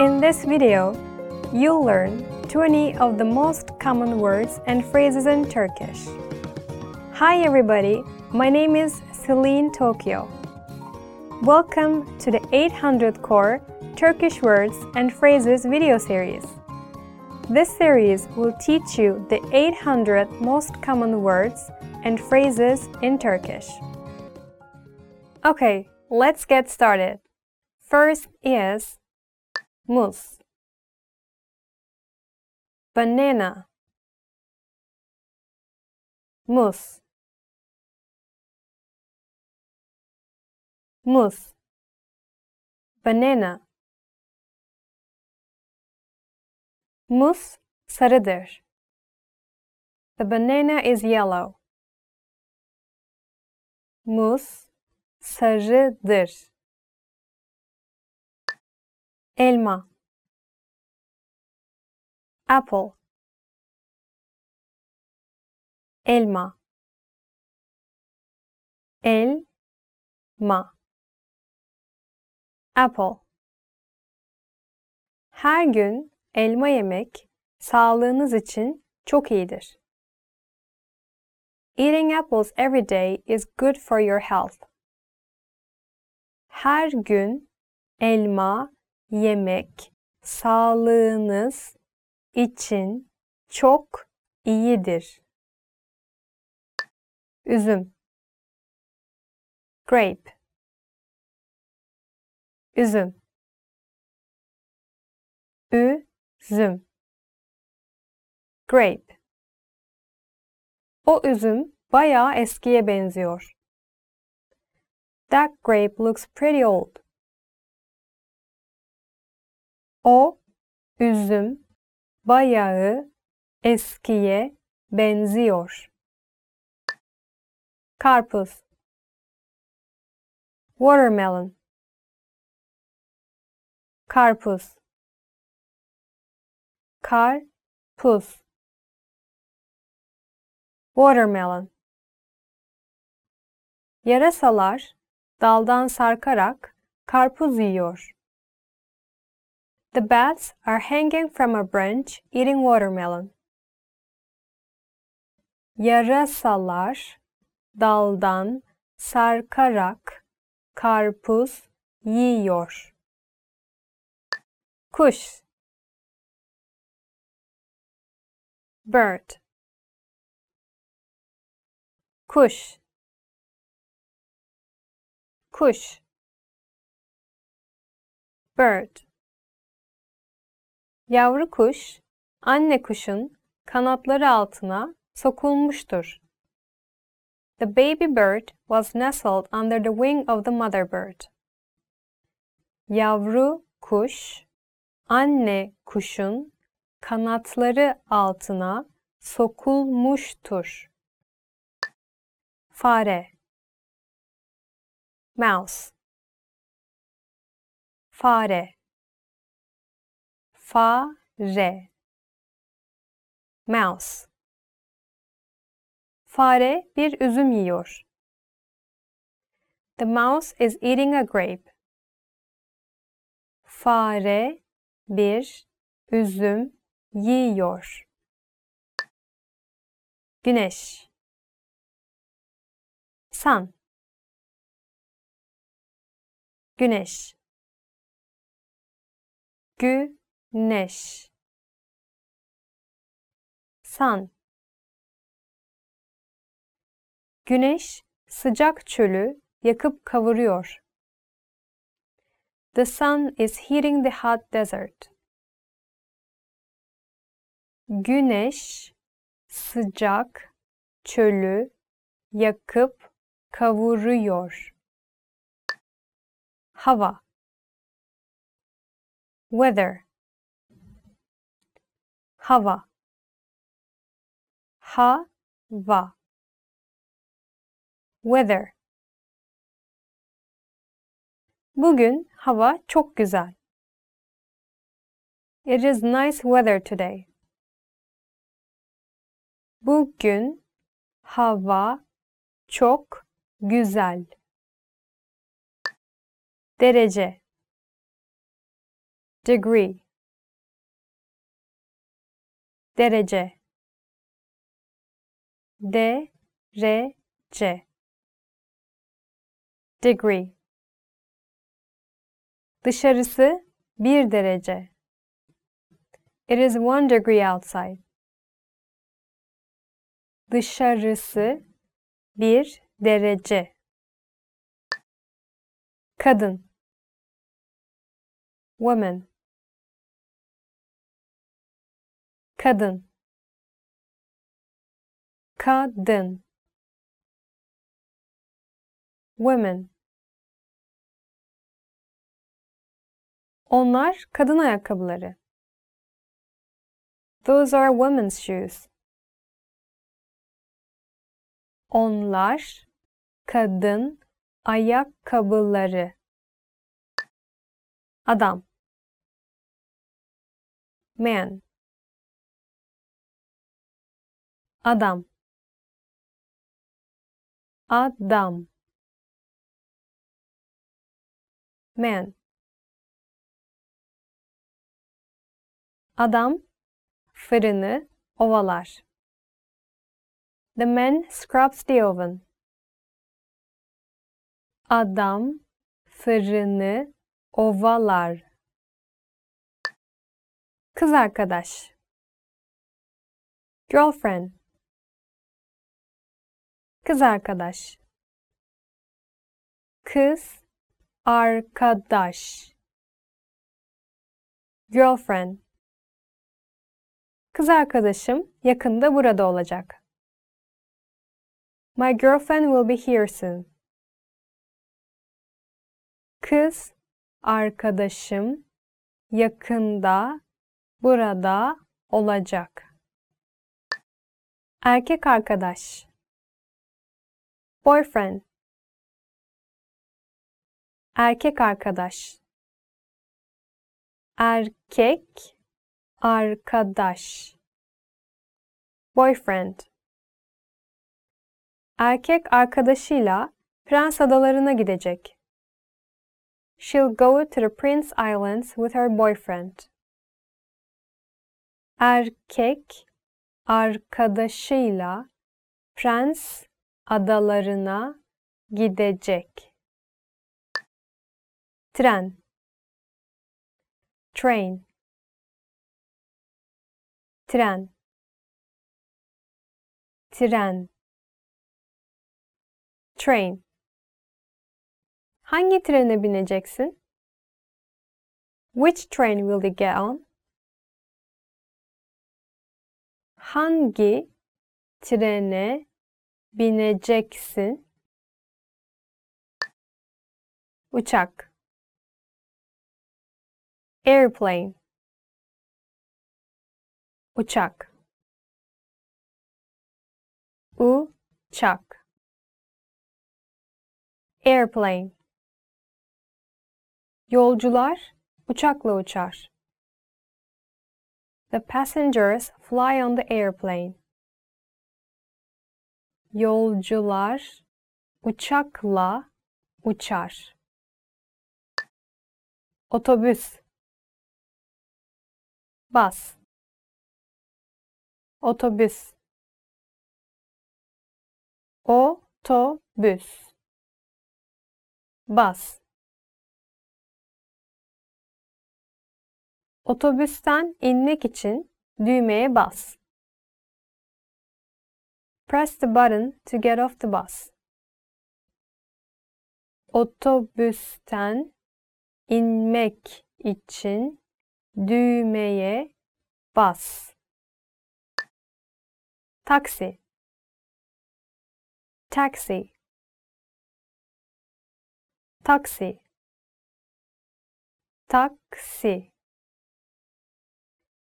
In this video, you'll learn 20 of the most common words and phrases in Turkish. Hi everybody, my name is Celine Tokyo. Welcome to the 800 Core Turkish Words and Phrases video series. This series will teach you the 800 most common words and phrases in Turkish. Okay, let's get started. First is muz, banana, muz, muz, banana. Muz sarıdır. The banana is yellow. Muz sarıdır. Elma, apple, elma, elma, apple. Her gün elma yemek sağlığınız için çok iyidir. Eating apples every day is good for your health. Her gün elma yemek sağlığınız için çok iyidir. Üzüm, grape, üzüm, üzüm, grape. O üzüm bayağı eskiye benziyor. That grape looks pretty old. O üzüm bayağı eskiye benziyor. Karpuz, watermelon, karpuz, karpuz, watermelon. Yarasalar daldan sarkarak karpuz yiyor. The bats are hanging from a branch, eating watermelon. Yarasalar daldan sarkarak karpuz yiyor. Kuş, bird, kuş, kuş, bird. Yavru kuş, anne kuşun kanatları altına sokulmuştur. The baby bird was nestled under the wing of the mother bird. Yavru kuş, anne kuşun kanatları altına sokulmuştur. Fare, mouse, fare, fare, mouse. Fare bir üzüm yiyor. The mouse is eating a grape. Fare bir üzüm yiyor. Güneş, sun, güneş, güneş, güneş, sun. Güneş sıcak çölü yakıp kavuruyor. The sun is heating the hot desert. Güneş sıcak çölü yakıp kavuruyor. Hava, weather, hava, hava, weather. Bugün hava çok güzel. It is nice weather today. Bugün hava çok güzel. Derece, degree, derece, derece, degree. Dışarısı 1 derece. It is 1 degree outside. Dışarısı 1 derece. Kadın, woman. Kadın, kadın, women. Onlar kadın ayakkabıları. Those are women's shoes. Onlar kadın ayakkabıları. Adam, man. Adam, adam, man. Adam fırını ovalar. The man scrubs the oven. Adam fırını ovalar. Kız arkadaş, girlfriend. Kız arkadaş, kız arkadaş, girlfriend. Kız arkadaşım yakında burada olacak. My girlfriend will be here soon. Kız arkadaşım yakında burada olacak. Erkek arkadaş, boyfriend. Erkek arkadaş, erkek arkadaş, boyfriend. Erkek arkadaşıyla Prens Adalarına gidecek. She'll go to the Prince Islands with her boyfriend. Erkek arkadaşıyla Prens Adalarına gidecek. Tren, train. Tren, tren, train. Hangi trene bineceksin? Which train will you get on? Hangi trene bineceksin? Uçak, airplane. Uçak, uçak, airplane. Yolcular uçakla uçar. The passengers fly on the airplane. Yolcular uçakla uçar. Otobüs, bus. Otobüs, otobüs, bus. Otobüsten inmek için düğmeye bas. Press the button to get off the bus. Otobüsten inmek için düğmeye bas. Taksi, taxi, taksi, taksi,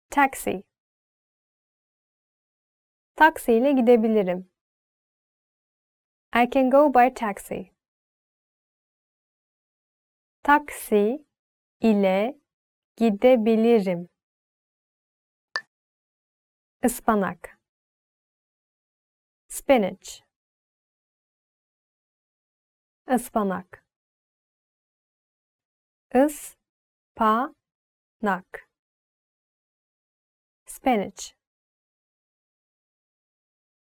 taksi. Taksiyle gidebilirim. I can go by taxi. Taksi ile gidebilirim. Ispanak, spinach. Ispanak, ispanak, knock. Spinach.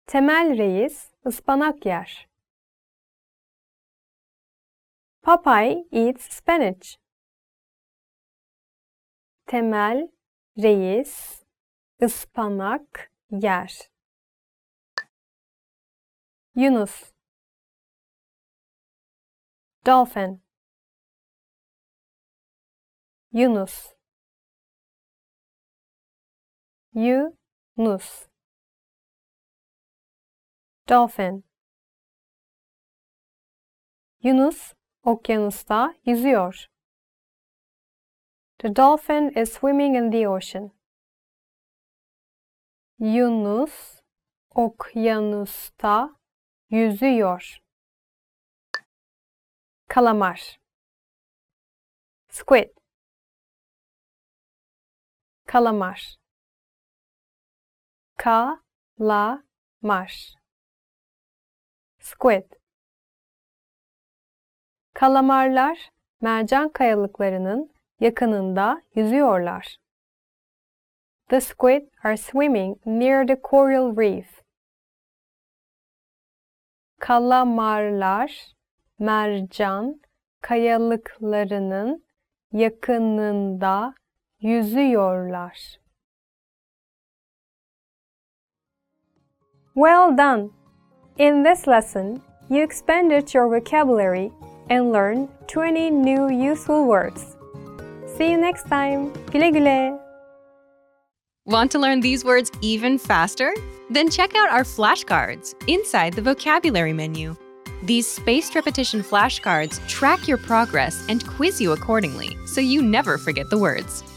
Temel reis ıspanak yer. Popeye eats spinach. Temel reis ıspanak yer. Yunus. Dolphin. Yunus. Yunus. Dolphin. Yunus okyanusta yüzüyor. The dolphin is swimming in the ocean. Yunus okyanusta yüzüyor. Kalamar. Squid. Kalamar. Kalamar. Squid. Kalamarlar mercan kayalıklarının yakınında yüzüyorlar. The squid are swimming near the coral reef. Kalamarlar mercan kayalıklarının yakınında yüzüyorlar. Well done! In this lesson, you expanded your vocabulary and learned 20 new useful words. See you next time! Güle güle! Want to learn these words even faster? Then check out our flashcards inside the vocabulary menu. These spaced repetition flashcards track your progress and quiz you accordingly, so you never forget the words.